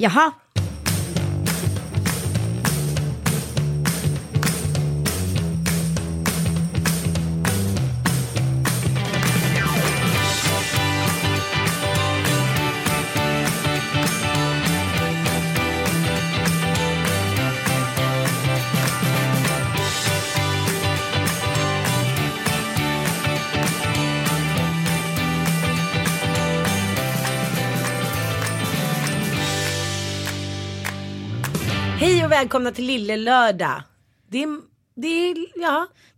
Jaha. Hej och välkomna till Lilla Lördag. Det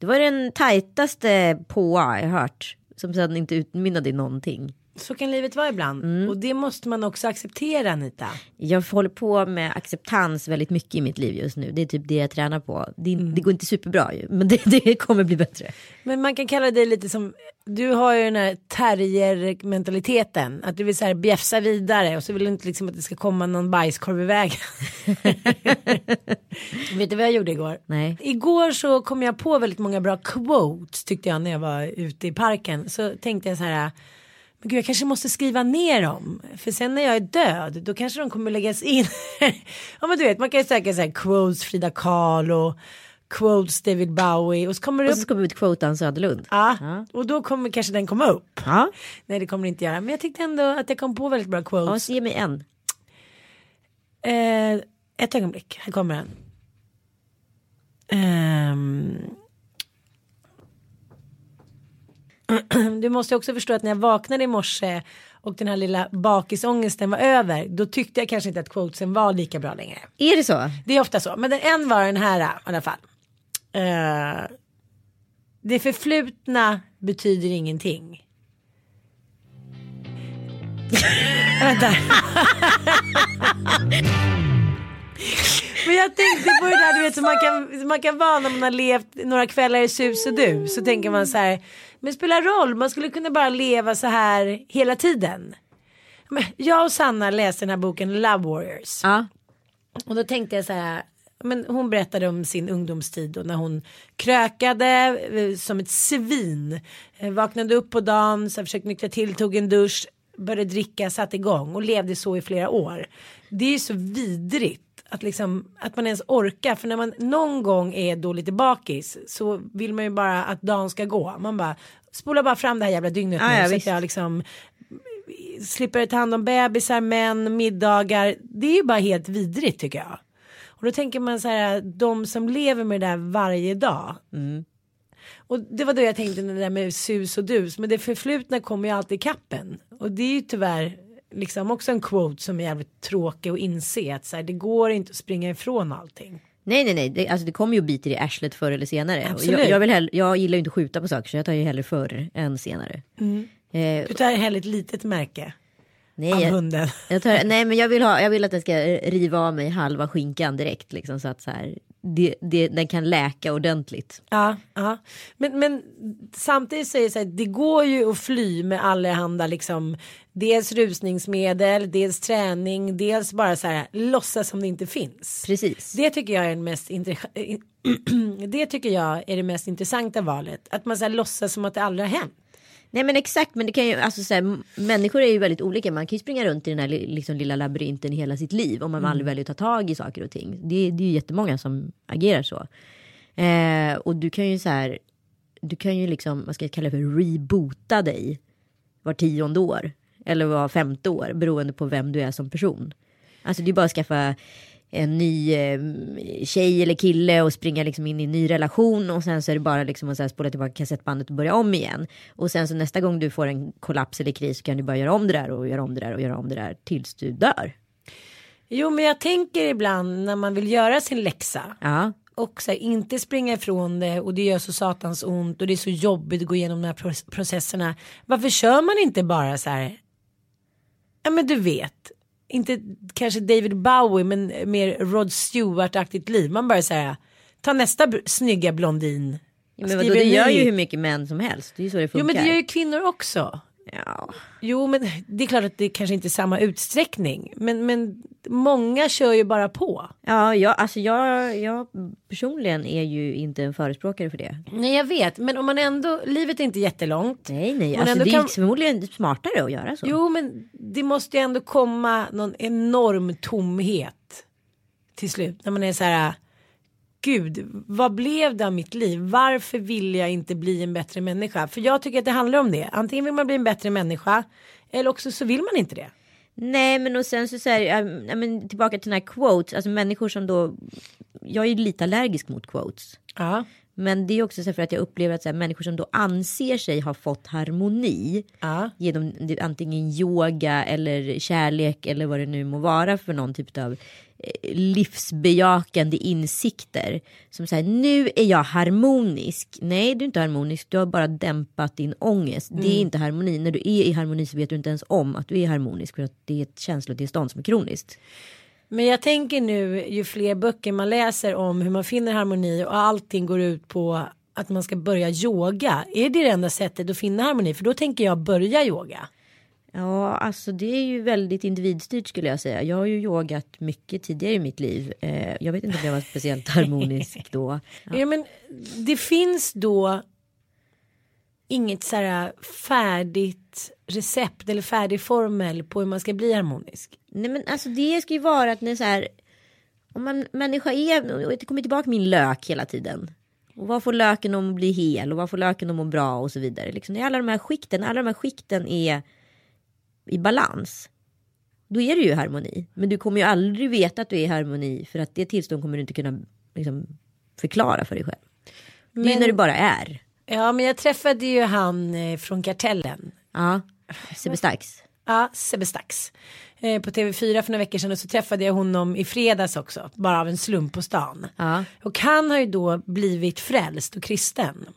var den tajtaste påa jag hört, som sedan inte utmynnade i någonting. Så kan livet vara ibland. Och det måste man också acceptera, Anita. Jag håller på med acceptans väldigt mycket i mitt liv just nu. Det är typ det jag tränar på. Det går inte superbra ju, men det kommer bli bättre. Men man kan kalla det lite som, du har ju den här terrier-mentaliteten. Att du vill så här bjäfsa vidare, och så vill du inte liksom att det ska komma någon bajskorv i vägen. Vet du vad jag gjorde igår? Nej. Igår så kom jag på väldigt många bra quotes, tyckte jag, när jag var ute i parken. Så tänkte jag så här, men gud, jag kanske måste skriva ner dem. För sen när jag är död, då kanske de kommer läggas in. Ja, men du vet, man kan ju söka så här, quotes Frida Kahlo, quotes David Bowie. Och så kommer det ut quotan Söderlund. Ja, och då kommer kanske den komma upp. Ja. Nej, det kommer det inte göra. Men jag tyckte ändå att jag kom på väldigt bra quotes. Ja, ge mig en. Ett ögonblick, här kommer den. Du måste också förstå att när jag vaknade i morse och den här lilla bakisångesten var över, då tyckte jag kanske inte att quotesen var lika bra längre. Är det så? Det är ofta så. Men en var den här i alla fall. Det förflutna betyder ingenting. Vänta. Men jag tänkte på det där, du vet, som man kan vara när man har levt några kvällar i sus och du. Så tänker man så här, men spelar roll, man skulle kunna bara leva så här hela tiden. Men jag och Sanna läste den här boken Love Warriors. Ja. Och då tänkte jag så här, men hon berättade om sin ungdomstid och när hon krökade som ett svin. Vaknade upp på dagen, så försökte nyktra till, tog en dusch, började dricka, satt igång och levde så i flera år. Det är ju så vidrigt. Att man ens orkar. För när man någon gång är då lite bakis, så vill man ju bara att dagen ska gå. Man bara, spola bara fram det här jävla dygnet nu, så att jag slipper ta hand om bebisar, män, middagar. Det är ju bara helt vidrigt, tycker jag. Och då tänker man så här, de som lever med det där varje dag. Och det var då jag tänkte, det där med sus och dus. Men det förflutna kommer ju alltid i kappen. Och det är ju tyvärr också en quote som är jävligt tråkig att inse, att så här, det går inte att springa ifrån allting. Nej. Det kommer ju bitar i ärslet förr eller senare. Absolut. Jag gillar ju inte att skjuta på saker, så jag tar ju hellre förr än senare. Du tar hellre ett litet märke. Nej, av hunden. Men jag vill att den ska riva av mig halva skinkan direkt, så att så här, den kan läka ordentligt. Ja. Men samtidigt säger jag så här, det går ju att fly med allehanda dels rusningsmedel, dels träning, dels bara så här låtsas som det inte finns. Precis. Det tycker jag är det mest intressanta valet, att man så här låtsas som att det aldrig har hänt. Nej, men exakt, men det kan ju, människor är ju väldigt olika. Man kan ju springa runt i den här lilla labyrinten hela sitt liv, om man aldrig väljer att ta tag i saker och ting. Det är ju jättemånga som agerar så. Och du kan ju du kan ju vad ska jag kalla för, reboota dig var 10:e år. eller var 50 år, beroende på vem du är som person. Alltså det är bara att skaffa en ny tjej eller kille och springa liksom in i en ny relation, och sen så är det bara liksom att så här spola tillbaka kassettbandet och börja om igen. Och sen så nästa gång du får en kollaps eller kris så kan du bara göra om det där och göra om det där och göra om det där tills du dör. Jo, men jag tänker ibland när man vill göra sin läxa, ja, och så här, inte springa ifrån det, och det gör så satans ont och det är så jobbigt att gå igenom de här processerna. Varför kör man inte bara så här, ja men du vet, inte kanske David Bowie men mer Rod Stewart-aktigt liv. Man bara säger, ta nästa snygga blondin. Ja, men vadå, det gör ju hur mycket män som helst. Det är ju så det funkar. Jo, men det gör ju kvinnor också. Ja. Jo, men det är klart att det kanske inte är samma utsträckning. Men många kör ju bara på. Ja, jag personligen är ju inte en förespråkare för det. Nej, jag vet. Men om man ändå, livet är inte jättelångt. Nej. Alltså, det är förmodligen smartare att göra så. Jo, men det måste ju ändå komma någon enorm tomhet till slut. När man är så här, gud, vad blev det av mitt liv? Varför vill jag inte bli en bättre människa? För jag tycker att det handlar om det. Antingen vill man bli en bättre människa, eller också så vill man inte det. Nej, men och sen så säger men tillbaka till den här quotes. Alltså människor som då, jag är lite allergisk mot quotes. Ja. Men det är också så för att jag upplever att så här, människor som då anser sig ha fått harmoni, ja, genom antingen yoga eller kärlek eller vad det nu må vara för någon typ av livsbejakande insikter, som säger nu är jag harmonisk. Nej, du är inte harmonisk, du har bara dämpat din ångest. Det är inte harmoni. När du är i harmoni så vet du inte ens om att du är harmonisk, för att det är ett känslotillstånd som är kroniskt. Men jag tänker nu, ju fler böcker man läser om hur man finner harmoni, och allting går ut på att man ska börja yoga. Är det enda sättet att finna harmoni? För då tänker jag börja yoga. Ja, alltså det är ju väldigt individstyrt skulle jag säga. Jag har ju yogat mycket tidigare i mitt liv. Jag vet inte om jag var speciellt harmonisk då. Ja. Ja, men det finns då inget så här färdigt recept eller färdig formel på hur man ska bli harmonisk. Nej, men alltså det ska ju vara att när så här, om man människa är, och det kommer tillbaka min lök hela tiden. Och vad får löken om att bli hel, och vad får löken om att må bra och så vidare. Liksom det är alla de här skikten är i balans, då är det ju harmoni. Men du kommer ju aldrig veta att du är i harmoni, för att det tillstånd kommer du inte kunna liksom förklara för dig själv. Men det är när du bara är. Ja, men jag träffade ju han från Kartellen. Ja, Sebestax. På TV4 för några veckor sedan, och så träffade jag honom i fredags också, bara av en slump på stan. Ja. Och han har ju då blivit frälst och kristen.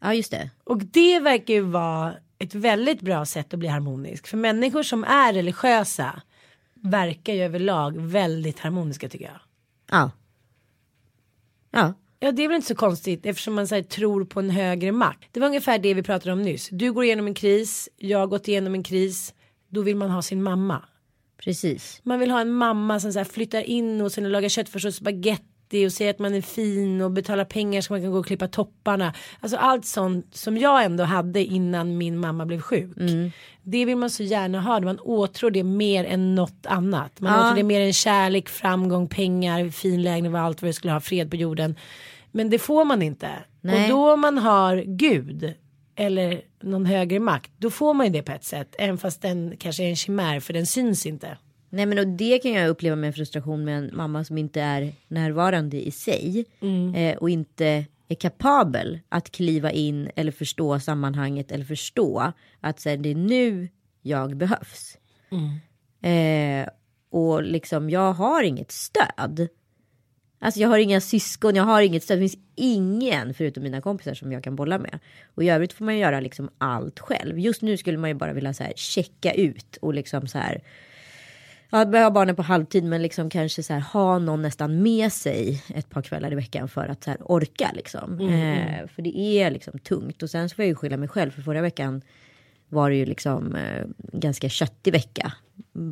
Ja, just det. Och det verkar ju vara ett väldigt bra sätt att bli harmonisk. För människor som är religiösa verkar ju överlag väldigt harmoniska, tycker jag. Ja. Ja. Ja, det är väl inte så konstigt, eftersom man så här, tror på en högre makt. Det var ungefär det vi pratade om nyss. Du går igenom en kris, jag har gått igenom en kris. Då vill man ha sin mamma. Precis. Man vill ha en mamma som så här, flyttar in och sen lagar köttfärs och spagetti och säger att man är fin och betalar pengar så man kan gå och klippa topparna. Alltså allt sånt som jag ändå hade innan min mamma blev sjuk. Mm. Det vill man så gärna ha. Man åtrår det mer än något annat. Man åtrår det mer än kärlek, framgång, pengar, fin lägenhet och allt vad vi skulle ha, fred på jorden. Men det får man inte. Nej. Och då man har Gud eller någon högre makt, då får man ju det på ett sätt, även fast den kanske är en chimär, för den syns inte. Nej, men och det kan jag uppleva med frustration med en mamma som inte är närvarande i sig, och inte är kapabel att kliva in eller förstå sammanhanget eller förstå att så här, det är nu jag behövs. Och liksom jag har inget stöd. Alltså jag har inga syskon, jag har inget stöd. Det finns ingen förutom mina kompisar som jag kan bolla med. Och i övrigt får man ju göra liksom allt själv. Just nu skulle man ju bara vilja så här checka ut och liksom så här, ja, jag har barnen på halvtid, men liksom kanske så här, ha någon nästan med sig ett par kvällar i veckan för att så här orka liksom. För det är liksom tungt. Och sen så får jag ju skylla mig själv, för förra veckan var det ju liksom ganska köttig vecka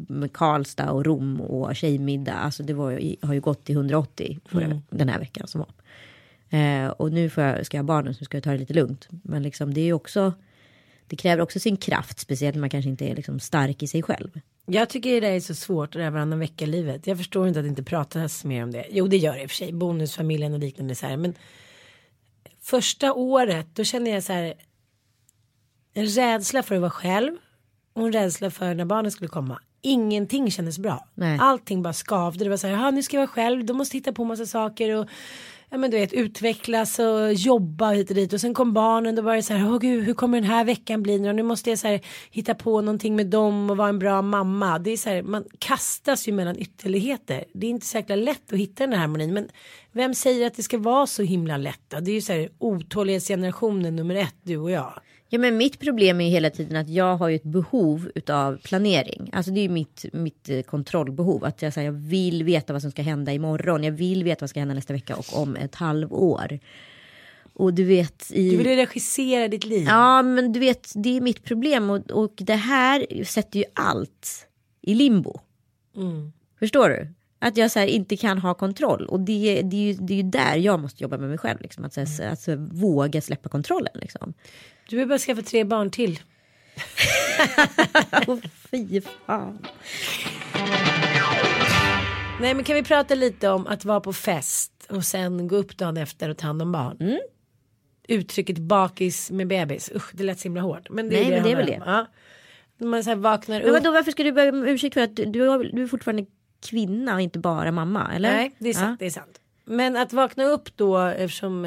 med Karlstad och Rom och tjejmiddag. Alltså det var ju, har ju gått till 180 den här veckan som var. Och nu ska jag barnen, så ska jag ta det lite lugnt. Men liksom det är ju också, det kräver också sin kraft, speciellt när man kanske inte är liksom stark i sig själv. Jag tycker det är så svårt det här varannan vecka i livet. Jag förstår inte att det inte pratas mer om det. Jo, det gör det i och för sig, bonusfamiljen och liknande så här. Men första året, då känner jag så här en rädsla för att vara själv. och en rädsla för när barnen skulle komma. Ingenting kändes bra. Nej. Allting bara skavde. Det var så här, nu ska jag vara själv. De måste hitta på massa saker och ja, men du vet, utvecklas och jobba hit och dit. Och sen kom barnen, då var det så här, åh gud, hur kommer den här veckan bli? Nu måste jag så här, hitta på någonting med dem och vara en bra mamma. Det är så här, man kastas ju mellan ytterligheter. Det är inte säkert lätt att hitta den här harmonin. Men vem säger att det ska vara så himla lätt då? Det är ju så här, otålighetsgenerationen nummer ett, du och jag. Ja, men mitt problem är ju hela tiden att jag har ju ett behov utav planering. Alltså det är ju mitt kontrollbehov. Att jag, så här, jag vill veta vad som ska hända imorgon. Jag vill veta vad ska hända nästa vecka och om ett halvår. Och du vet... Du vill regissera ditt liv. Ja, men du vet, det är mitt problem. Och det här sätter ju allt i limbo. Mm. Förstår du? Att jag så här, inte kan ha kontroll. Och det är ju där jag måste jobba med mig själv. Liksom. Att så här, alltså, våga släppa kontrollen liksom. Du vill bara skaffa 3 barn till. Åh, fy fan. Nej, men kan vi prata lite om att vara på fest och sen gå upp dagen efter och ta hand om barn? Mm. Uttrycket bakis med bebis. Usch, det lät så himla hårt. Men det nej, är det men det är väl det. Ja. Man så här vaknar upp. Men vadå, varför ska du börja med ursäkt för att du är fortfarande kvinna och inte bara mamma, eller? Nej, det är sant, ja. Det är sant. Men att vakna upp då, eftersom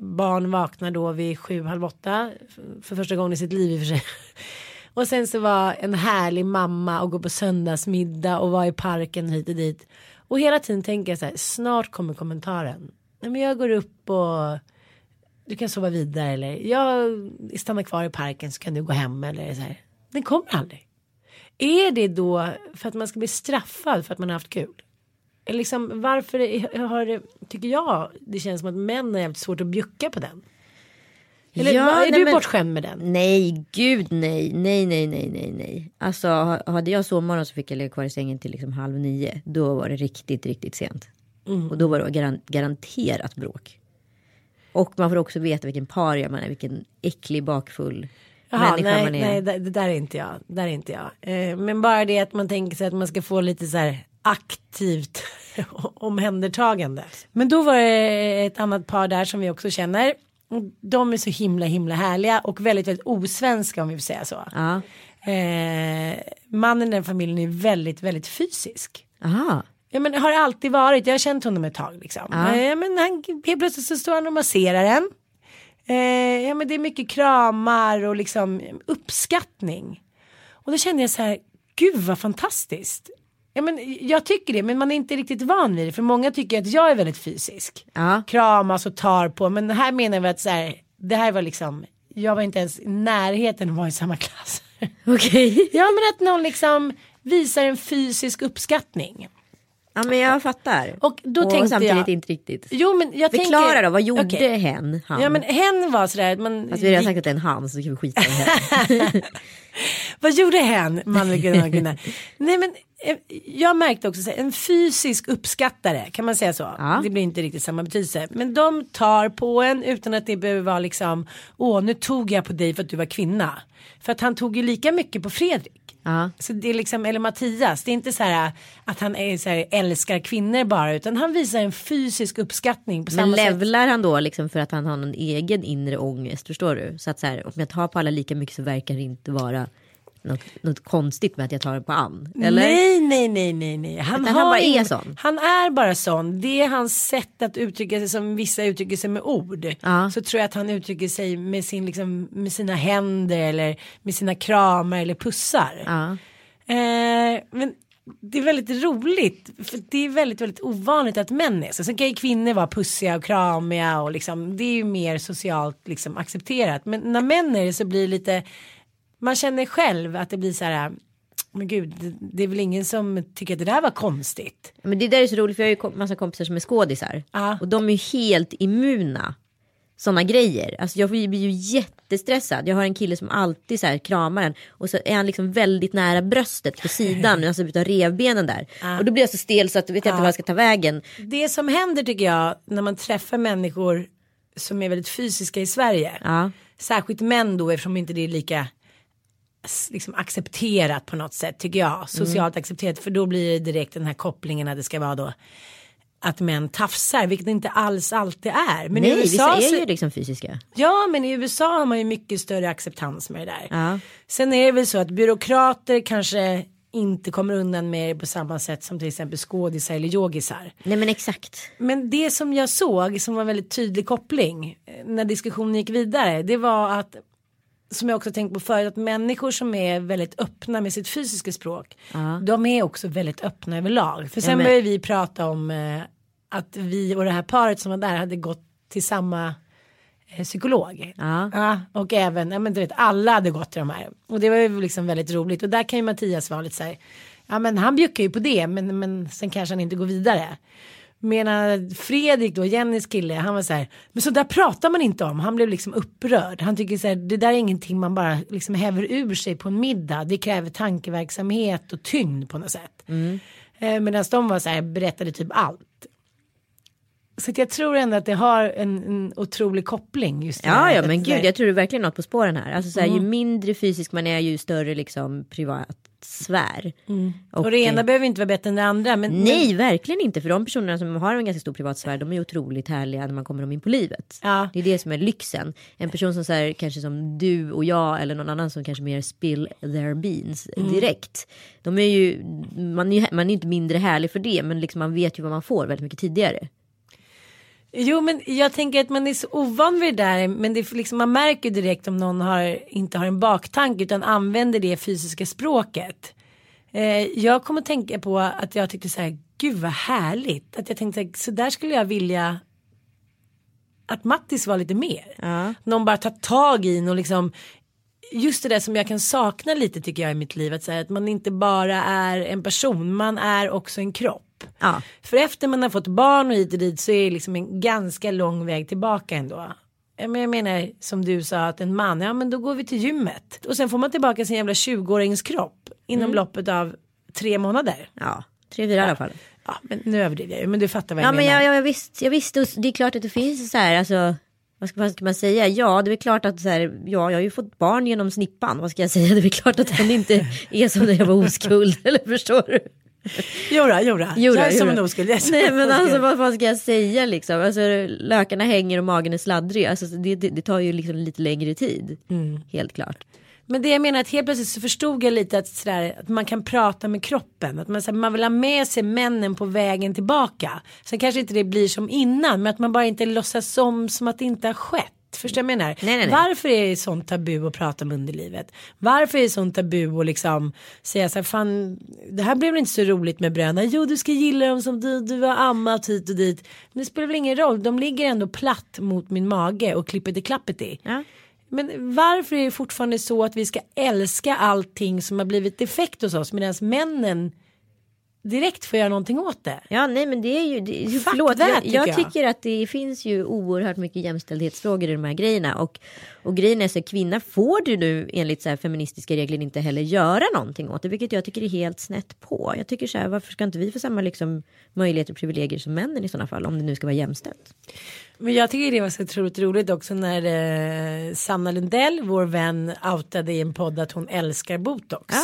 barn vaknar då vid 7:30 för första gången i sitt liv i och för sig. Och sen så var en härlig mamma och gå på söndagsmiddag och vara i parken hit och dit. Och hela tiden tänker jag så här, snart kommer kommentaren. Nej, men jag går upp och du kan sova vidare, eller jag stannar kvar i parken så kan du gå hem, eller så här. Den kommer aldrig. Är det då för att man ska bli straffad för att man har haft kul? Eller liksom, varför har, tycker jag, det känns som att män har jävligt svårt att bjucka på den? Eller ja, är du bortskämd med den? Nej, gud nej. Nej. Alltså, hade jag sovmorgon så fick jag ligga kvar i sängen till liksom 8:30. Då var det riktigt, riktigt sent. Mm. Och då var det garanterat bråk. Och man får också veta vilken paria man är, vilken äcklig, bakfull... Jaha, nej, det där är inte jag. Men bara det att man tänker sig att man ska få lite så här aktivt omhändertagande. Men då var det ett annat par där som vi också känner. De är så himla härliga och väldigt, väldigt osvenska, om vi vill säga så. Ja. Mannen i den familjen är väldigt fysisk. Aha. Ja, men har alltid varit. Jag har känt honom ett tag liksom. Ja. Men han, helt plötsligt så står han och masserar en. Ja, men det är mycket kramar och liksom uppskattning. Och då kände jag så här, gud vad fantastiskt. Ja, men jag tycker det, men man är inte riktigt van vid det. För många tycker att jag är väldigt fysisk. Ja. Kramas och tar på. Men här menar vi att så här, det här var liksom, jag var inte ens i närheten och var i samma klass. Okej. Ja, men att någon liksom visar en fysisk uppskattning. Ja, men jag fattar. Och då tänkte samtidigt jag, inte riktigt. Jo, men jag förklara tänker, då, vad gjorde okay. Han? Ja, men hen var sådär. Fast vi har sagt att det är en han, så kan vi skita i hen. Vad gjorde hen? Nej, men jag märkte också såhär, en fysisk uppskattare, kan man säga så? Ja. Det blir inte riktigt samma betydelse. Men de tar på en utan att det behöver vara liksom, åh, nu tog jag på dig för att du var kvinna. För att han tog ju lika mycket på Fredrik. Ja. Så det är liksom, eller Mattias, det är inte så här att han är så här, älskar kvinnor bara, utan han visar en fysisk uppskattning på samma sätt. Men levlar han då liksom för att han har någon egen inre ångest, förstår du? Så att så här, om jag tar på alla lika mycket så verkar det inte vara något konstigt med att jag tar på Ann, eller? Nej. Han bara är sån. Han är bara sån. Det är hans sätt att uttrycka sig, som vissa uttrycker sig med ord. Ja. Så tror jag att han uttrycker sig med sin liksom, med sina händer eller med sina kramar eller pussar. Ja. Men det är väldigt roligt, för det är väldigt ovanligt att män är så. Sen kan ju kvinnor vara pussiga och kramiga och liksom, det är ju mer socialt liksom accepterat. Men när män är det så blir det lite, man känner själv att det blir så här, men gud, det är väl ingen som tycker att det där var konstigt. Men det där är så roligt, för jag har ju massa kompisar som är skådisar. Ah. Och de är ju helt immuna sådana grejer. Alltså jag blir ju jättestressad. Jag har en kille som alltid så här kramar en. Och så är han liksom väldigt nära bröstet på sidan. Alltså utav revbenen där. Ah. Och då blir jag så stel så att jag vet inte vad jag ska ta vägen. Det som händer tycker jag när man träffar människor som är väldigt fysiska i Sverige. Ah. Särskilt män då, eftersom inte det är lika... liksom accepterat på något sätt, tycker jag, socialt accepterat, för då blir det direkt den här kopplingen att det ska vara då att män tafsar, vilket inte alls alltid är. Men nej, i USA vissa är ju liksom fysiska. Ja, men i USA har man ju mycket större acceptans med det där. Ja. Sen är det väl så att byråkrater kanske inte kommer undan med det på samma sätt som till exempel skådisar eller yogisar. Nej, men exakt. Men det som jag såg, som var en väldigt tydlig koppling när diskussionen gick vidare, det var att, som jag också tänkt på förut, att människor som är väldigt öppna med sitt fysiska språk, de är också väldigt öppna överlag. För sen började vi prata om att vi och det här paret som var där hade gått till samma psykolog. Och även, men du vet, alla hade gått till de här. Och det var ju liksom väldigt roligt. Och där kan ju Mattias vara lite så här, ja men han bjuckar ju på det, men sen kanske han inte går vidare. Medan Fredrik då, Jennys kille, han var så här, men så där pratar man inte om. Han blev liksom upprörd. Han tycker så här, det där är ingenting man bara liksom häver ur sig på en middag. Det kräver tankeverksamhet och tyngd på något sätt. Medan de var så här, berättade typ allt. Så jag tror ändå att det har en otrolig koppling just ja, ja, men gud, jag tror det är verkligen något på spåren här. Alltså så här, ju mindre fysisk man är, ju större liksom privat svär. Och det ena behöver inte vara bättre än det andra, men nej, verkligen inte. För de personerna som har en ganska stor privatsfär, de är otroligt härliga när man kommer dem in på livet. Ja. Det är det som är lyxen. En person som så här, kanske som du och jag, eller någon annan som kanske mer spill their beans direkt, de är ju, man är inte mindre härlig för det, men liksom man vet ju vad man får väldigt mycket tidigare. Jo, men jag tänker att man är så ovan vid det där, men det liksom, man märker direkt om någon inte har en baktanke utan använder det fysiska språket. Jag kommer att tänka på att jag tyckte så här, gud vad härligt, att jag tänkte så där skulle jag vilja att Mattis var lite mer. Någon bara tar tag i och liksom, just det där som jag kan sakna lite tycker jag i mitt liv, att, så här, att man inte bara är en person, man är också en kropp. Ja. För efter man har fått barn och hit och dit, så är det liksom en ganska lång väg tillbaka ändå. Men jag menar, som du sa, att en man, ja men då går vi till gymmet. Och sen får man tillbaka sin jävla 20-årings kropp inom loppet av 3 månader. Ja, 3-4 i alla fall. Ja, men nu överdriver jag ju, men du fattar vad jag menar. Ja, men jag visst, det är klart att det finns så här, alltså, vad ska man säga? Ja, det är klart att så här, jag har ju fått barn genom snippan, vad ska jag säga? Det är klart att han inte är som när jag var oskuld, eller förstår du? Jodå. Som en oskuld. Nej, men alltså vad ska jag säga liksom? Alltså, lökarna hänger och magen är sladdrig. Alltså, det tar ju liksom lite längre tid. Helt klart. Men det jag menar, att helt plötsligt så förstod jag lite att, sådär, att man kan prata med kroppen. Att man, såhär, man vill ha med sig männen på vägen tillbaka. Sen kanske inte det blir som innan, men att man bara inte låtsas som att det inte har skett. Förstår jag menar? Nej. Varför är det sånt tabu att prata om underlivet? Varför är det sånt tabu att liksom säga så här, fan, det här blev väl inte så roligt med bröderna. Jo, du ska gilla dem som du har ammat hit och dit. Men det spelar väl ingen roll, de ligger ändå platt mot min mage och klipper det klappet i. Ja. Men varför är det fortfarande så att vi ska älska allting som har blivit defekt hos oss, medan männen direkt får göra någonting åt det? Ja, nej, men det är ju... Förlåt, jag tycker att det finns ju oerhört mycket jämställdhetsfrågor i de här grejerna. Och grejen är så, kvinna får du nu enligt så här feministiska regler inte heller göra någonting åt det, vilket jag tycker är helt snett på. Jag tycker så här, varför ska inte vi få samma liksom möjligheter och privilegier som männen i sådana fall, om det nu ska vara jämställt? Men jag tycker det var så otroligt roligt också när Sanna Lundell, vår vän, outade i en podd att hon älskar botox. Ja.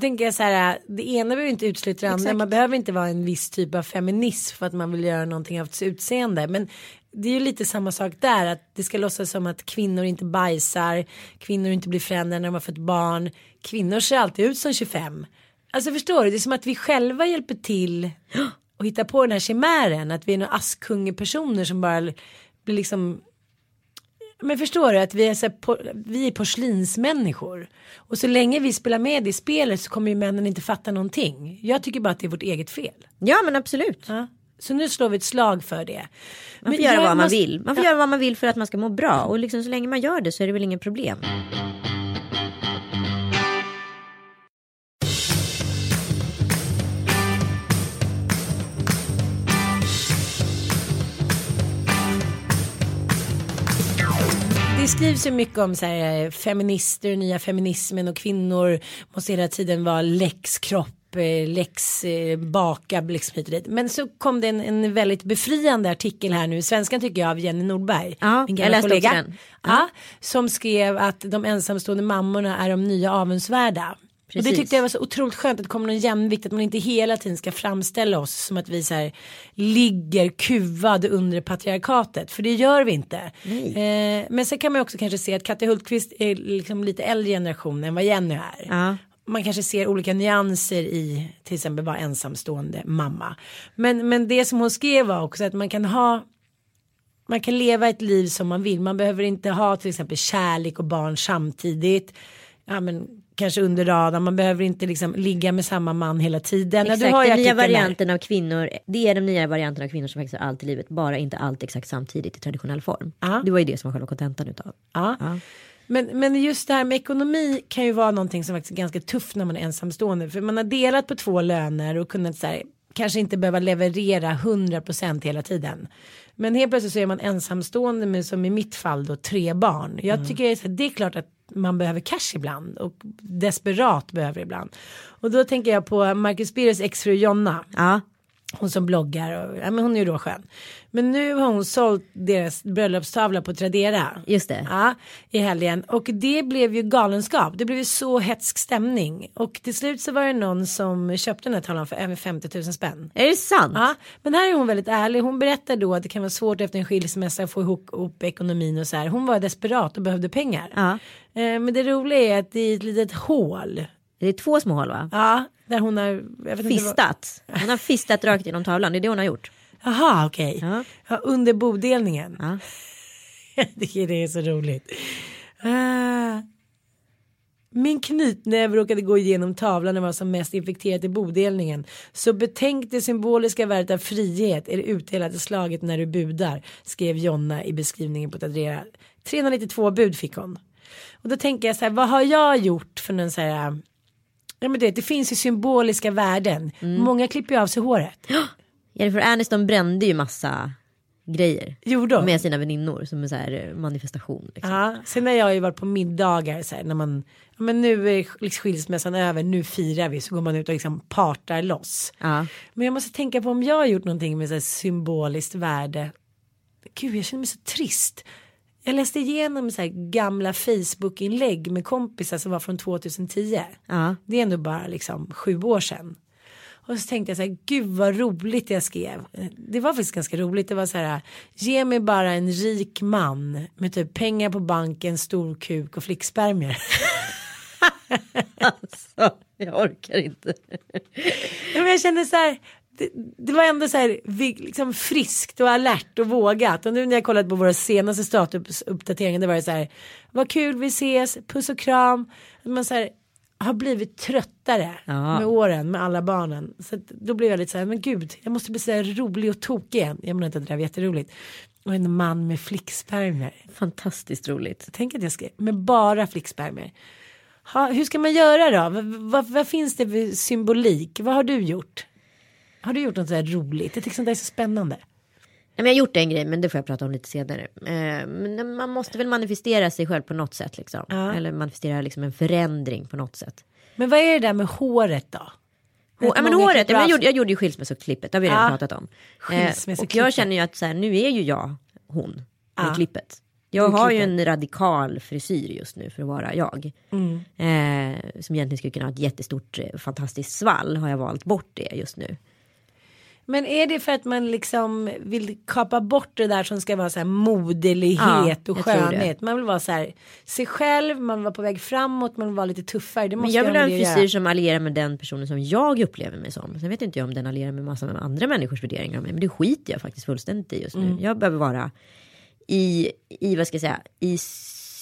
Tänker jag så här, det ena behöver inte utesluta det andra. Man behöver inte vara en viss typ av feminism för att man vill göra någonting av sitt utseende. Men det är ju lite samma sak där, att det ska låtsas som att kvinnor inte bajsar, kvinnor inte blir förändrade när de har fått barn, kvinnor ser alltid ut som 25. Alltså förstår du, det är som att vi själva hjälper till och hittar på den här chimären, att vi är några askungepersoner som bara blir liksom... Men förstår du att vi är porslinsmänniskor, och så länge vi spelar med i spelet så kommer ju männen inte fatta någonting. Jag tycker bara att det är vårt eget fel. Ja, men absolut. Ja. Så nu slår vi ett slag för det. Man får göra vad man vill. Man får göra vad man vill för att man ska må bra, och liksom så länge man gör det så är det väl ingen problem. Det skrivs ju mycket om så här, feminister, nya feminismen, och kvinnor måste hela tiden vara läxkropp, läxbakab, liksom. Men så kom det en väldigt befriande artikel här nu i Svenskan, tycker jag, av Jenny Nordberg, min gamla kollega. Ja. Som skrev att de ensamstående mammorna är de nya avundsvärda. Precis. Och det tyckte jag var så otroligt skönt att det kommer någon jämvikt, att man inte hela tiden ska framställa oss som att vi så här ligger kuvade under patriarkatet, för det gör vi inte. Men sen kan man också kanske se att Katte Hultqvist är liksom lite äldre generation än vad Jenny är. Man kanske ser olika nyanser i till exempel bara ensamstående mamma. Men det som hon skrev var också att man kan ha, man kan leva ett liv som man vill. Man behöver inte ha till exempel kärlek och barn samtidigt. Ja, men kanske under radarn. Man behöver inte liksom ligga med samma man hela tiden. Exakt, du har den nya varianten av kvinnor. Det är den nya varianten av kvinnor som faktiskt har allt i livet. Bara inte allt exakt samtidigt i traditionell form. Ja. Det var ju det som var själva kontentan utav. Ja. Men just det här med ekonomi kan ju vara någonting som faktiskt är ganska tufft när man är ensamstående. För man har delat på två löner och kunnat så här, kanske inte behöva leverera 100% hela tiden. Men helt plötsligt så är man ensamstående med, som i mitt fall då, 3 barn. Jag tycker att det är klart att man behöver cash ibland och desperat behöver ibland. Och då tänker jag på Marcus Spires exfru Jonna. Ja. Hon som bloggar och, ja, men hon är ju då skön. Men nu har hon sålt deras bröllopstavla på Tradera. Just det. Ja, i helgen. Och det blev ju galenskap. Det blev ju så hetsk stämning. Och till slut så var det någon som köpte den här tavlan för över 50 000 spänn. Är det sant? Ja, men här är hon väldigt ärlig. Hon berättar då att det kan vara svårt efter en skilsmässa att få ihop ekonomin och så här. Hon var desperat och behövde pengar. Ja. Men det roliga är att det är ett litet hål. Det är 2 små hål, va? Ja. Där hon har, jag vet fistat. Inte vad... Hon har fistat rakt genom tavlan. Det är det hon har gjort. Jaha, okej. Okay. Ja. Ja, under bodelningen. Ja. Jag tycker det är så roligt. Min knytnäve råkade gå igenom tavlan när det var som mest infekterat i bodelningen. Så betänk det symboliska värdet av frihet är det utdelat i slaget när du budar, skrev Jonna i beskrivningen på Tradera. 392 bud fick hon. Och då tänker jag så här, vad har jag gjort för någon så här... Ja, men det finns ju symboliska värden. Många klipper ju av sig håret. Ja, för Aniston brände ju massa grejer med sina väninnor som en så här manifestation liksom. Ja, sen har jag ju varit på middagar så här, när man, ja, men nu är skilsmässan över, nu firar vi, så går man ut och liksom partar loss. Ja. Men jag måste tänka på om jag har gjort någonting med så här symboliskt värde. Gud, jag känner mig så trist. Jag läste igenom så här gamla Facebook-inlägg med kompisar som var från 2010. Ja. Det är ändå bara liksom 7 år sedan. Och så tänkte jag så här, gud vad roligt jag skrev. Det var faktiskt ganska roligt. Det var så här, ge mig bara en rik man med typ pengar på banken, stor kuk och flickspermier. Alltså, jag orkar inte. Men jag kände så här... Det var ändå så här liksom friskt och alert och vågat. Och nu när jag kollat på våra senaste statusuppdateringar, det var så här, vad kul, vi ses, puss och kram. Man så här, har blivit tröttare med åren, med alla barnen. Så då blev jag lite så här, men gud, jag måste bli så här rolig och tokig igen. Jag menar inte att det där var jätteroligt. Och en man med flickspermer. Fantastiskt roligt. Tänk att jag ska, med bara flickspermer. Hur ska man göra då? Vad finns det för symbolik? Vad har du gjort? Har du gjort något sådär roligt? Jag tycker sånt där är så spännande. Nej, men jag har gjort en grej, men det får jag prata om lite senare. Men man måste väl manifestera sig själv på något sätt liksom. Ja. Eller manifestera liksom en förändring på något sätt. Men vad är det där med håret då? Håret, jag gjorde ju skilsmässoklippet. Det har vi redan pratat om. Och jag känner ju att så här, nu är ju jag hon i klippet. Jag har ju en radikal frisyr just nu för att vara jag. Som egentligen skulle kunna ha ett jättestort, fantastiskt svall. Har jag valt bort det just nu. Men är det för att man liksom vill kapa bort det där som ska vara så här modelighet och skönhet? Man vill vara så här sig själv, man vill vara på väg framåt, man vill vara lite tuffare. Det måste, men jag vill ha en frisyr som allierar med den personen som jag upplever mig som. Sen vet inte jag om den allierar med massor av andra människors värderingar. Men det skiter jag faktiskt fullständigt i just nu. Jag behöver vara i vad ska jag säga, i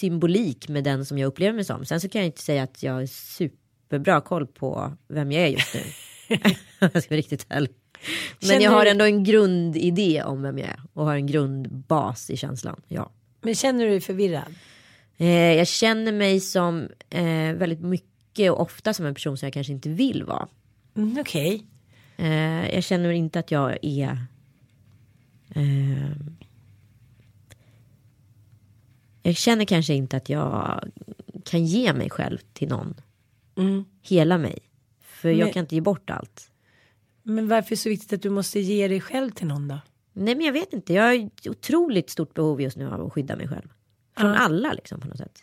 symbolik med den som jag upplever mig som. Sen så kan jag inte säga att jag har superbra koll på vem jag är just nu. Jag ska vara riktigt ärlig. Men jag har ändå en grundidé om vem jag är och har en grundbas i känslan, ja. Men känner du dig förvirrad? Jag känner mig som väldigt mycket och ofta som en person som jag kanske inte vill vara. Okej. Jag känner inte att jag är jag känner kanske inte att jag kan ge mig själv till någon. Hela mig. För jag kan inte ge bort allt. Men varför är det så viktigt att du måste ge dig själv till någon då? Nej, men jag vet inte. Jag har otroligt stort behov just nu av att skydda mig själv. Från alla liksom på något sätt.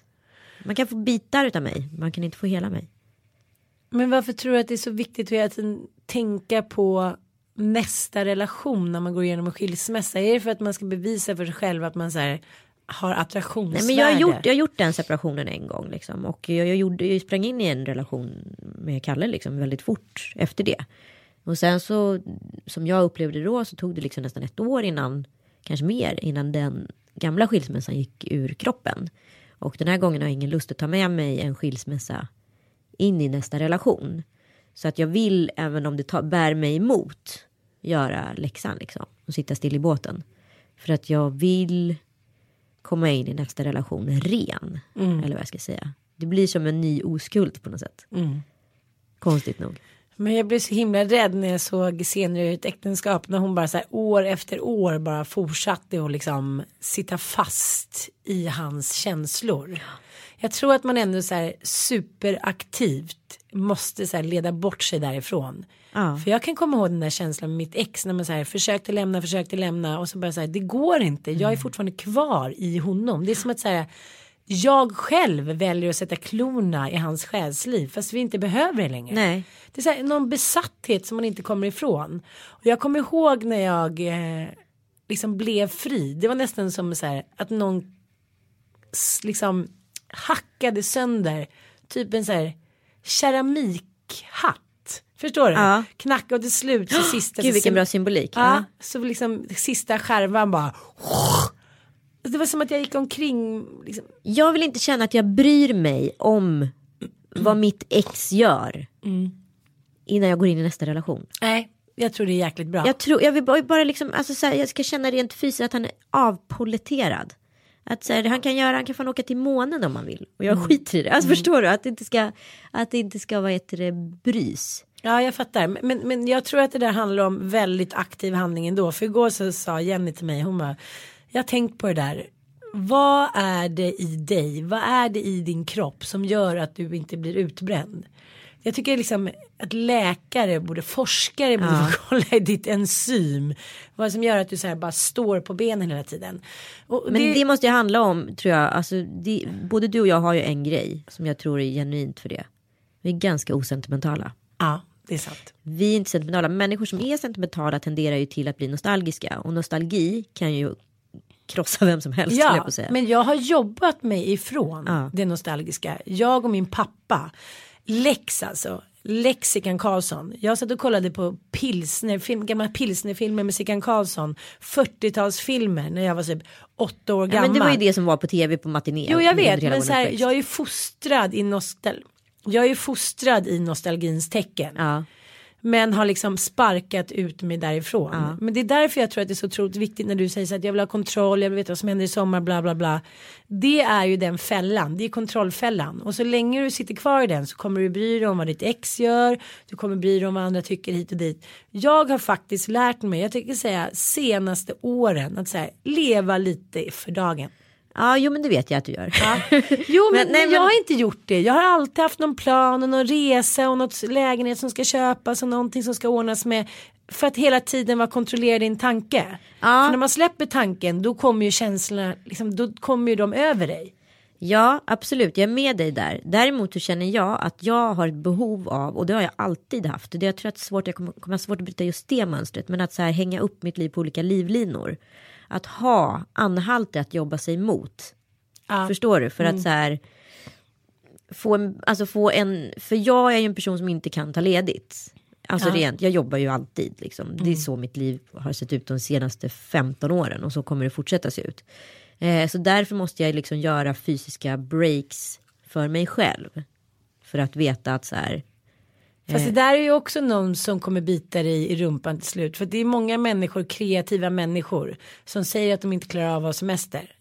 Man kan få bitar utav mig. Man kan inte få hela mig. Men varför tror du att det är så viktigt att hela tiden tänka på nästa relation när man går igenom en skilsmässa? Är det för att man ska bevisa för sig själv att man så här har attraktionsvärde? Nej, men jag har gjort den separationen en gång liksom. Och jag sprang in i en relation med Kalle liksom, väldigt fort efter det. Och sen så, som jag upplevde då, så tog det liksom nästan ett år innan, kanske mer, innan den gamla skilsmässan gick ur kroppen. Och den här gången har jag ingen lust att ta med mig en skilsmässa in i nästa relation. Så att jag vill, även om det bär mig emot, göra läxan liksom. Och sitta still i båten. För att jag vill komma in i nästa relation ren. Eller vad jag ska säga. Det blir som en ny oskuld på något sätt. Konstigt nog. Men jag blev så himla rädd när jag såg Scener ur ett äktenskap. När hon bara så här, år efter år bara fortsatte att liksom sitta fast i hans känslor. Jag tror att man ändå så här superaktivt måste så här leda bort sig därifrån. Ja. För jag kan komma ihåg den där känslan med mitt ex. När man så här försökte lämna. Och så bara så här, det går inte. Jag är fortfarande kvar i honom. Det är som att så här, jag själv väljer att sätta klorna i hans själsliv, fast vi inte behöver det längre. Nej. Det är så här, någon besatthet som man inte kommer ifrån. Och jag kommer ihåg när jag liksom blev fri. Det var nästan som så här, att någon liksom hackade sönder typ en så här keramikhatt. Förstår du? Ja. Knacka och till slut så sista. Gud, vilken bra symbolik. Ja. Så liksom sista skärvan bara. Det var som att jag gick omkring liksom. Jag vill inte känna att jag bryr mig om vad mitt ex gör innan jag går in i nästa relation. Nej, jag tror det är jäkligt bra. Jag vill bara liksom, alltså, så här, jag ska känna rent fysiskt att han är avpolletterad. Att så här, han kan fan åka till månen om han vill. Och jag skiter i det. Alltså, förstår du? Att det inte ska vara ett brys. Ja, jag fattar. Men jag tror att det där handlar om väldigt aktiv handling ändå. För igår så sa Jenny till mig, hon bara, jag har tänkt på det där. Vad är det i dig? Vad är det i din kropp som gör att du inte blir utbränd? Jag tycker liksom att läkare borde, forskare borde kolla i ditt enzym. Vad som gör att du så här bara står på benen hela tiden. Men det måste ju handla om, tror jag. Alltså, både du och jag har ju en grej som jag tror är genuint för det. Vi är ganska osentimentala. Ja, det är sant. Vi är inte sentimentala. Människor som är sentimentala tenderar ju till att bli nostalgiska. Och nostalgi kan ju krossa vem som helst. Ja, men jag har jobbat mig ifrån det nostalgiska. Jag och min pappa. Lexican Karlsson. Jag satt och kollade på gamla Pilsnerfilmer med Sigkan Karlsson. 40-talsfilmer när jag var typ 8 år gammal. Men det var ju det som var på tv på matiné. Jo, jag vet, men så här, jag är ju fostrad i nostalgins tecken. Ja. Men har liksom sparkat ut mig därifrån. Ja. Men det är därför jag tror att det är så otroligt viktigt när du säger så att jag vill ha kontroll, jag vill veta vad som händer i sommar, bla bla bla. Det är ju den fällan, det är kontrollfällan. Och så länge du sitter kvar i den så kommer du bry dig om vad ditt ex gör, du kommer bry dig om vad andra tycker hit och dit. Jag har faktiskt lärt mig, jag tycker säga senaste åren, att så här, leva lite för dagen. Ja, jo, men det vet jag att du gör. Ja. Jo, men jag har inte gjort det. Jag har alltid haft någon plan och någon resa och något lägenhet som ska köpas och någonting som ska ordnas med. För att hela tiden vara kontrollerad i en tanke. Ja. För när man släpper tanken, då kommer ju känslorna, liksom, då kommer ju de över dig. Ja, absolut. Jag är med dig där. Däremot så känner jag att jag har ett behov av, och det har jag alltid haft. Det jag tror att jag kommer ha svårt att bryta just det mönstret. Men att så här, hänga upp mitt liv på olika livlinor. Att ha anhalter att jobba sig mot. Ja. Förstår du? För att så här, få en... För jag är ju en person som inte kan ta ledigt. Alltså rent, jag jobbar ju alltid liksom. Det är så mitt liv har sett ut de senaste 15 åren. Och så kommer det fortsätta se ut. Så därför måste jag liksom göra fysiska breaks för mig själv. För att veta att så här... Fast det där är ju också någon som kommer bita dig i rumpan till slut. För det är många människor, kreativa människor, som säger att de inte klarar av att ha semester.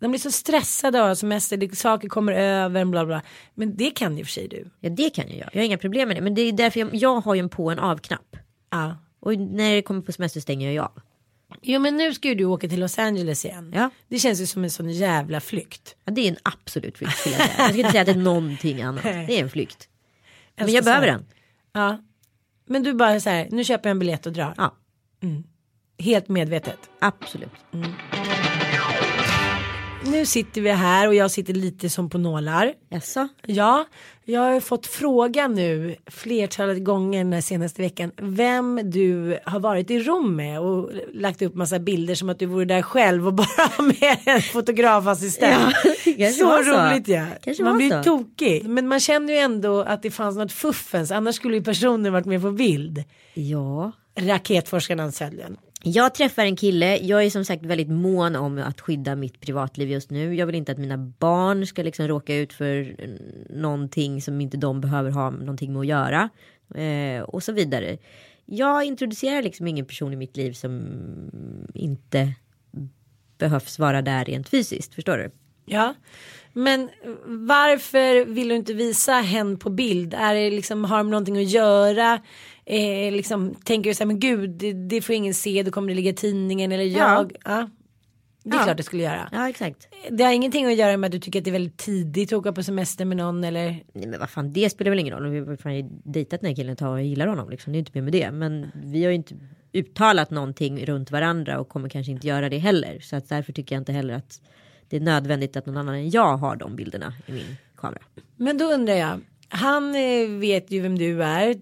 De blir så stressade av att ha semester, saker kommer över, bla bla. Men det kan ju för sig du. Ja, det kan ju jag. Jag har inga problem med det. Men det är därför jag har ju en avknapp. Ja. Och när det kommer på semester stänger jag av. Jo, men nu ska ju du åka till Los Angeles igen. Ja. Det känns ju som en sån jävla flykt. Ja, det är en absolut flykt. Jag skulle inte säga att det är någonting annat. Det är en flykt. Men jag behöver den. Ja, men du bara så här, nu köper jag en biljett och drar. Ja. Helt medvetet. Absolut. nu sitter vi här och jag sitter lite som på nålar. Jaså? Ja, jag har fått fråga nu flertalet gånger den senaste veckan vem du har varit i Rom med och lagt upp massa bilder som att du vore där själv och bara med en fotografassistent. Ja, så roligt, ja. Man blir tokig. Men man känner ju ändå att det fanns något fuffens, annars skulle ju personen varit med på bild. Ja. Raketforskaren Anselden. Jag träffar en kille, jag är som sagt väldigt mån om att skydda mitt privatliv just nu. Jag vill inte att mina barn ska liksom råka ut för någonting som inte de behöver ha någonting med att göra. Och så vidare. Jag introducerar liksom ingen person i mitt liv som inte behövs vara där rent fysiskt, förstår du? Ja, men varför vill du inte visa henne på bild? Är det liksom, har de någonting att göra? Liksom, tänker du så här, men gud, det får ingen se, då kommer det ligga i tidningen eller jag. Ja. Det är klart det skulle göra. Ja, exakt. Det har ingenting att göra med att du tycker att det är väldigt tidigt att åka på semester med någon eller... Nej, men vad fan, det spelar väl ingen roll. Vi har ju dejtat den här killen och gillar honom liksom. Det är inte mer med det. Men vi har ju inte uttalat någonting runt varandra och kommer kanske inte göra det heller. Så att därför tycker jag inte heller att det är nödvändigt att någon annan än jag har de bilderna i min kamera. Men då undrar jag, han vet ju vem du är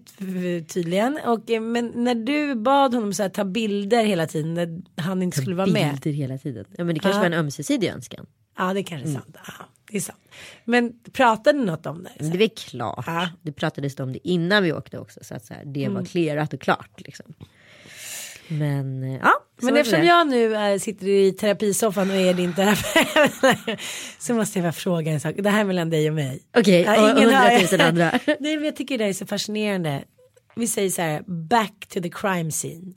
tydligen, och, men när du bad honom så här, ta bilder hela tiden när han inte skulle vara med. Bilder hela tiden. Ja, men det kanske var en ömsesidig önskan. Ja, det kanske är sant. Ja, det är sant. Men pratade ni något om det? Så? Det är klart. Ja. Det pratades om det innan vi åkte också, så att så här, det var clearat och klart liksom. Men ja, men eftersom jag nu sitter i terapisoffan och är din terapeut så måste jag bara fråga en sak. Det här mellan dig och mig. Okej, och andra. Nej, men jag tycker det är så fascinerande. Vi säger så här, back to the crime scene.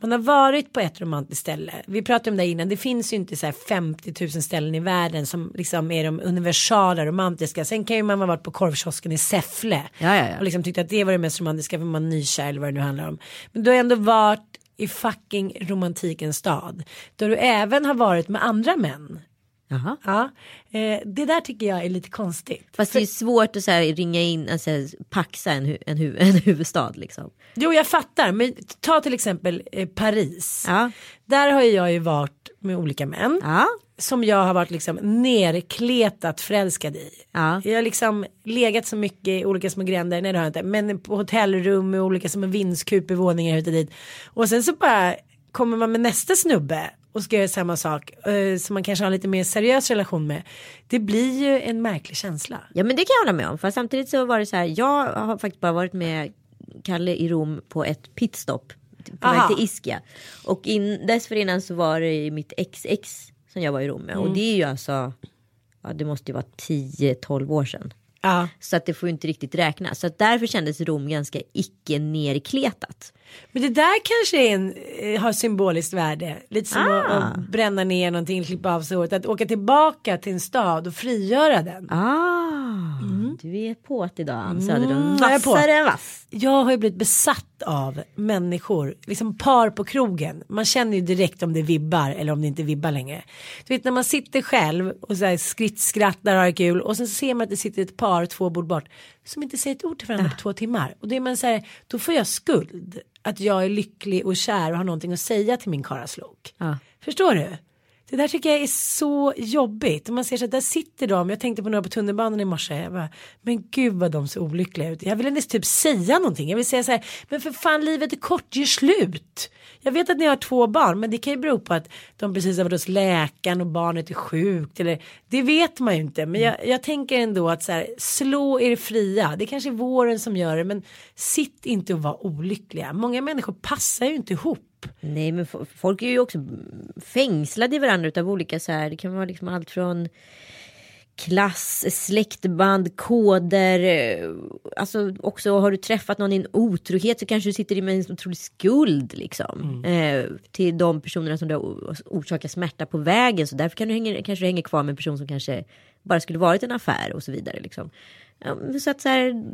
Man har varit på ett romantiskt ställe. Vi pratade om det innan. Det finns ju inte så här 50 000 ställen i världen som liksom är de universala romantiska. Sen kan ju man ha varit på korvkiosken i Säffle. Ja. Och liksom tyckte att det var det mest romantiska för man nykär eller vad det nu handlar om. Men du har ändå varit i fucking romantikens stad, då du även har varit med andra män. Jaha. Ja, det där tycker jag är lite konstigt. Fast det är svårt att så här, ringa in, alltså, paxa en huvudstad liksom. Jo, jag fattar. Men ta till exempel Paris. Ja. Där har jag ju varit med olika män. Ja. Som jag har varit liksom nerkletat förälskad i. Ja. Jag har liksom legat så mycket i olika små gränder. Nej, det har jag inte. Men på hotellrum med olika små vindskupevåningar hit och dit. Och sen så bara kommer man med nästa snubbe och ska göra samma sak som man kanske har lite mer seriös relation med. Det blir ju en märklig känsla. Ja, men det kan jag hålla med om. För samtidigt så var det så här, jag har faktiskt bara varit med Kalle i Rom på ett pitstop på väg till Ischia. Och dessförinnan så var det mitt ex som jag var i Rom med. Och det är ju alltså, ja, det måste ju vara 10-12 år sedan. Ja. Så att det får ju inte riktigt räknas. Så att därför kändes Rom ganska icke nerkletat. Men det där kanske är har symboliskt värde. Lite som att bränna ner någonting, klippa av sig året. Att åka tillbaka till en stad och frigöra den. Du är på att idag. Jag har ju blivit besatt av människor. Liksom par på krogen. Man känner ju direkt om det vibbar eller om det inte vibbar längre. Du vet när man sitter själv och så här skrattar och har kul. Och sen så ser man att det sitter ett par, 2 bord bort. Som inte säger ett ord till varandra på 2 timmar. Och det är man så här, då får jag skuld. Att jag är lycklig och kär och har någonting att säga till min karaslok. Ja. Förstår du? Det där tycker jag är så jobbigt. Om man ser så att där sitter de. Jag tänkte på några på tunnelbanan i morse. Jag bara, men gud vad de ser olyckliga ut. Jag vill inte typ säga någonting. Jag vill säga så här, men för fan, livet är kort, gör slut. Jag vet att ni har 2 barn. Men det kan ju bero på att de precis har varit hos läkaren och barnet är sjukt. Eller, det vet man ju inte. Men jag tänker ändå att så här, slå er fria. Det kanske är våren som gör det. Men sitt inte och var olyckliga. Många människor passar ju inte ihop. Nej, men folk är ju också fängslade i varandra utav olika så här, det kan vara liksom allt från klass, släktband, koder, alltså också har du träffat någon i en otrohet så kanske du sitter i med en otrolig skuld liksom, till de personerna som du orsakar smärta på vägen, så därför kan du kanske hänga kvar med en person som kanske bara skulle varit en affär och så vidare liksom. Så att så här,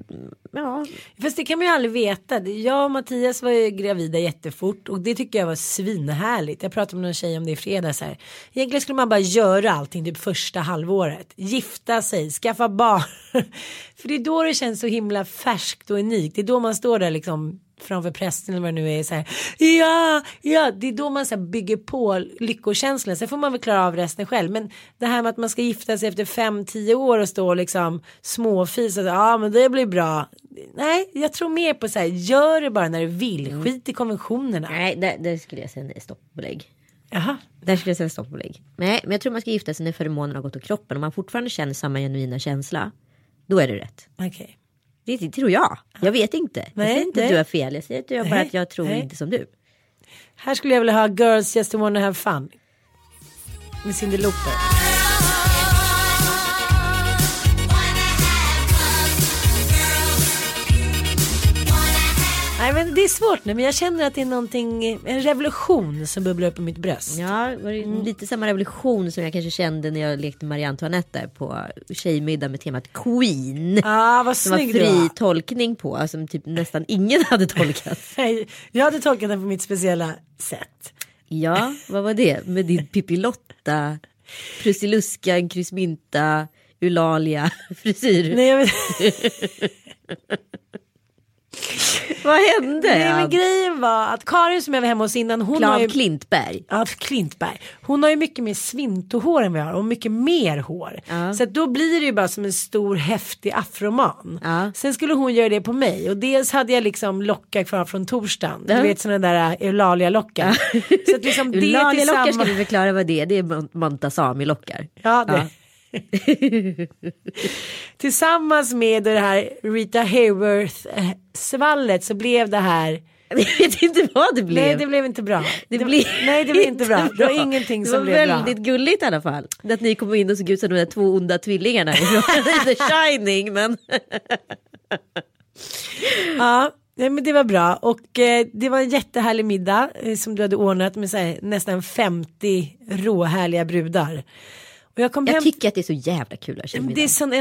ja. Fast det kan man ju aldrig veta. Jag och Mattias var ju gravida jättefort. Och det tycker jag var svinhärligt. Jag pratade med någon tjej om det i fredags här. Egentligen skulle man bara göra allting typ första halvåret. Gifta sig, skaffa barn. För det är då det känns så himla färskt och unikt. Det är då man står där liksom framför prästen eller vad det nu är, så här, ja, det är då man så här bygger på lyckokänslan. Sen får man väl klara av resten själv, men det här med att man ska gifta sig efter 5-10 år och stå liksom småfis och så, ja men det blir bra. Nej, jag tror mer på så här, gör det bara när du vill, skit i konventionerna. Nej, där skulle jag säga stoppbelägg. Jaha. Där skulle jag säga stoppbelägg. Nej, men jag tror man ska gifta sig när förmånen har gått ur kroppen. Om man fortfarande känner samma genuina känsla, då är det rätt. Okej. Det tror jag. Jag vet inte. Nej, jag säger inte att du har fel. Jag säger att jag bara att jag tror inte som du. Här skulle jag vilja ha Girls Just Wanna Have Fun med Cindy Lauper. Nej, men det är svårt nu, men jag känner att det är någonting, en revolution som bubblar upp i mitt bröst. Ja, det var lite samma revolution som jag kanske kände när jag lekte Marie Antoinette på tjejmiddag med temat Queen. Ah, vad snygg du var. Det var fri tolkning på, som typ nästan ingen hade tolkat. Jag hade tolkat den på mitt speciella sätt. Ja, vad var det? Med din Pipilotta, Prusiluskan, Krusmynta, Ulalia, frisyr. Nej, jag vet Vad hände? Nej, men grejen var att Karin som jag var hemma hos innan, hon har ju Klintberg. Ja, Klintberg. Hon har ju mycket mer svintohår än vi har och mycket mer hår. Så att då blir det ju bara som en stor häftig afroman. Sen skulle hon göra det på mig, och dels hade jag liksom lockar kvar från torsdagen. Du vet, såna där Eulalia lockar. Så att liksom det Eulalia lockar ska vi förklara vad det är. Det är Montazami lockar. Ja, det. Tillsammans med det här Rita Hayworth-svallet så blev det här. Jag vet inte vad det blev. Nej, det blev inte bra. Det blev inte bra. Det var ingenting som blev bra. Det var väldigt gulligt i alla fall. Att ni kom in och såg ut som de där två onda tvillingarna. The Shining, men... Ja, men det var bra. Och det var en jättehärlig middag som du hade ordnat med så här, nästan 50 råhärliga brudar. Jag tycker att det är så jävla kul att känna. Det är sån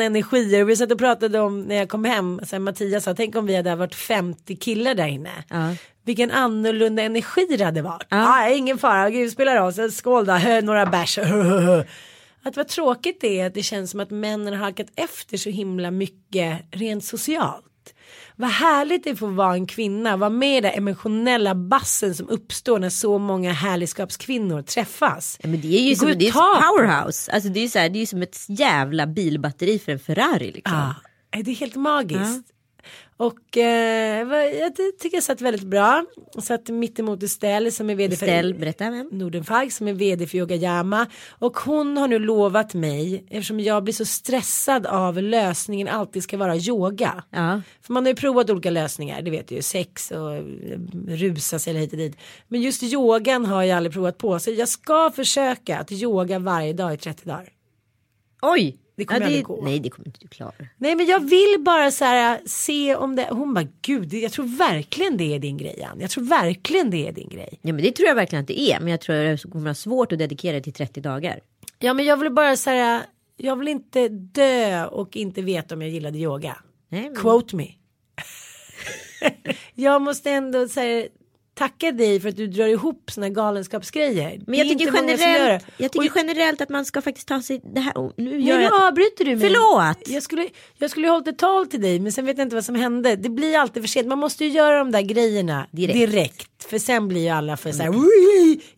energi. Och vi satt och pratade om när jag kom hem. Sen Mattias sa, tänk om vi hade varit 50 killar där inne. Vilken annorlunda energi det hade varit. Ingen fara, gud spelar av sig. Skål då, några bärs. Att vad tråkigt det är att det känns som att männen har halkat efter så himla mycket rent socialt. Vad härligt det får vara en kvinna, vara med i den emotionella bassen som uppstår när så många härligskapskvinnor träffas. Ja, men det är ju som ett powerhouse. Alltså det är ju så här, det är ju som ett jävla bilbatteri för en Ferrari liksom. Det är helt magiskt. Och jag tycker jag satt väldigt bra. Jag satt mitt emot Estelle som är vd för Norden Falk, som är vd för Yogayama. Och hon har nu lovat mig, eftersom jag blir så stressad av lösningen alltid ska vara yoga. För man har ju provat olika lösningar, det vet du ju, sex och rusa sig hit och dit. Men just yogan har jag aldrig provat på, så jag ska försöka att yoga varje dag i 30 dagar. Oj! Det kommer aldrig gå. Nej, det kommer inte du klara. Nej, men jag vill bara så här, se om det... Hon bara, gud, jag tror verkligen det är din grej, Ann. Jag tror verkligen det är din grej. Ja, men det tror jag verkligen att det är. Men jag tror att det kommer vara svårt att dedikera det till 30 dagar. Ja, men jag vill bara så här... Jag vill inte dö och inte veta om jag gillade yoga. Nej, men... Quote me. Jag måste ändå så här... Tacka dig för att du drar ihop såna galenskapsgrejer. Men jag tycker generellt att man ska faktiskt ta sig det här. Nu avbryter du mig. Förlåt. Jag skulle hållit ett tal till dig, men sen vet jag inte vad som hände. Det blir alltid för sent. Man måste ju göra de där grejerna direkt. För sen blir ju alla för så här,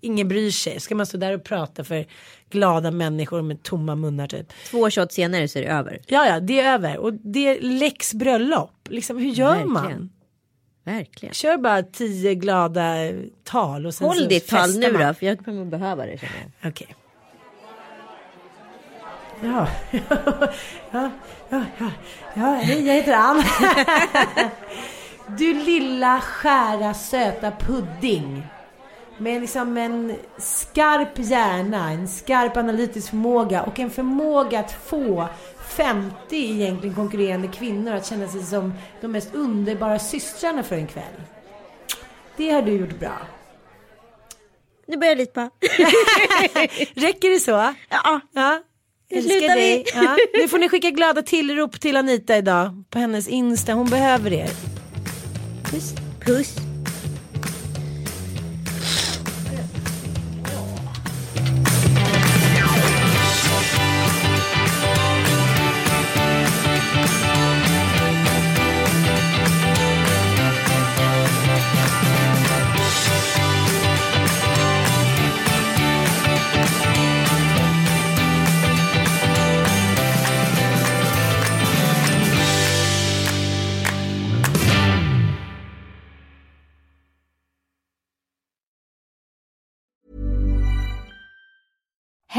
ingen bryr sig. Ska man stå där och prata för glada människor med tomma munnar typ. 2 shot senare så är det över. Ja, det är över. Och det är läx bröllop. Liksom, hur gör man? Verkligen. Kör bara 10 glada tal och sen håll ditt tal nu då, för jag kommer att behöva det. Okej. Ja, jag heter Ann. Du lilla skära söta pudding. Med liksom en skarp hjärna, en skarp analytisk förmåga och en förmåga att få 50 egentligen konkurrerande kvinnor att känna sig som de mest underbara systrarna för en kväll. Det har du gjort bra. Nu börjar jag lipa. Räcker det så? Ja. Nu slutar vi. Ja. Nu får ni skicka glada tillrop till Anita idag på hennes Insta. Hon behöver er. Puss.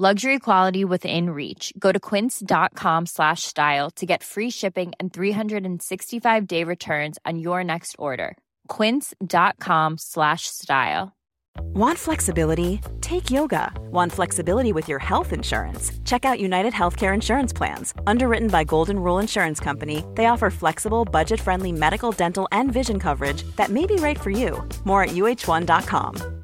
Luxury quality within reach. Go to quince.com/style to get free shipping and 365-day returns on your next order. Quince.com/style. Want flexibility? Take yoga. Want flexibility with your health insurance? Check out United Healthcare Insurance Plans. Underwritten by Golden Rule Insurance Company, they offer flexible, budget-friendly medical, dental, and vision coverage that may be right for you. More at uh1.com.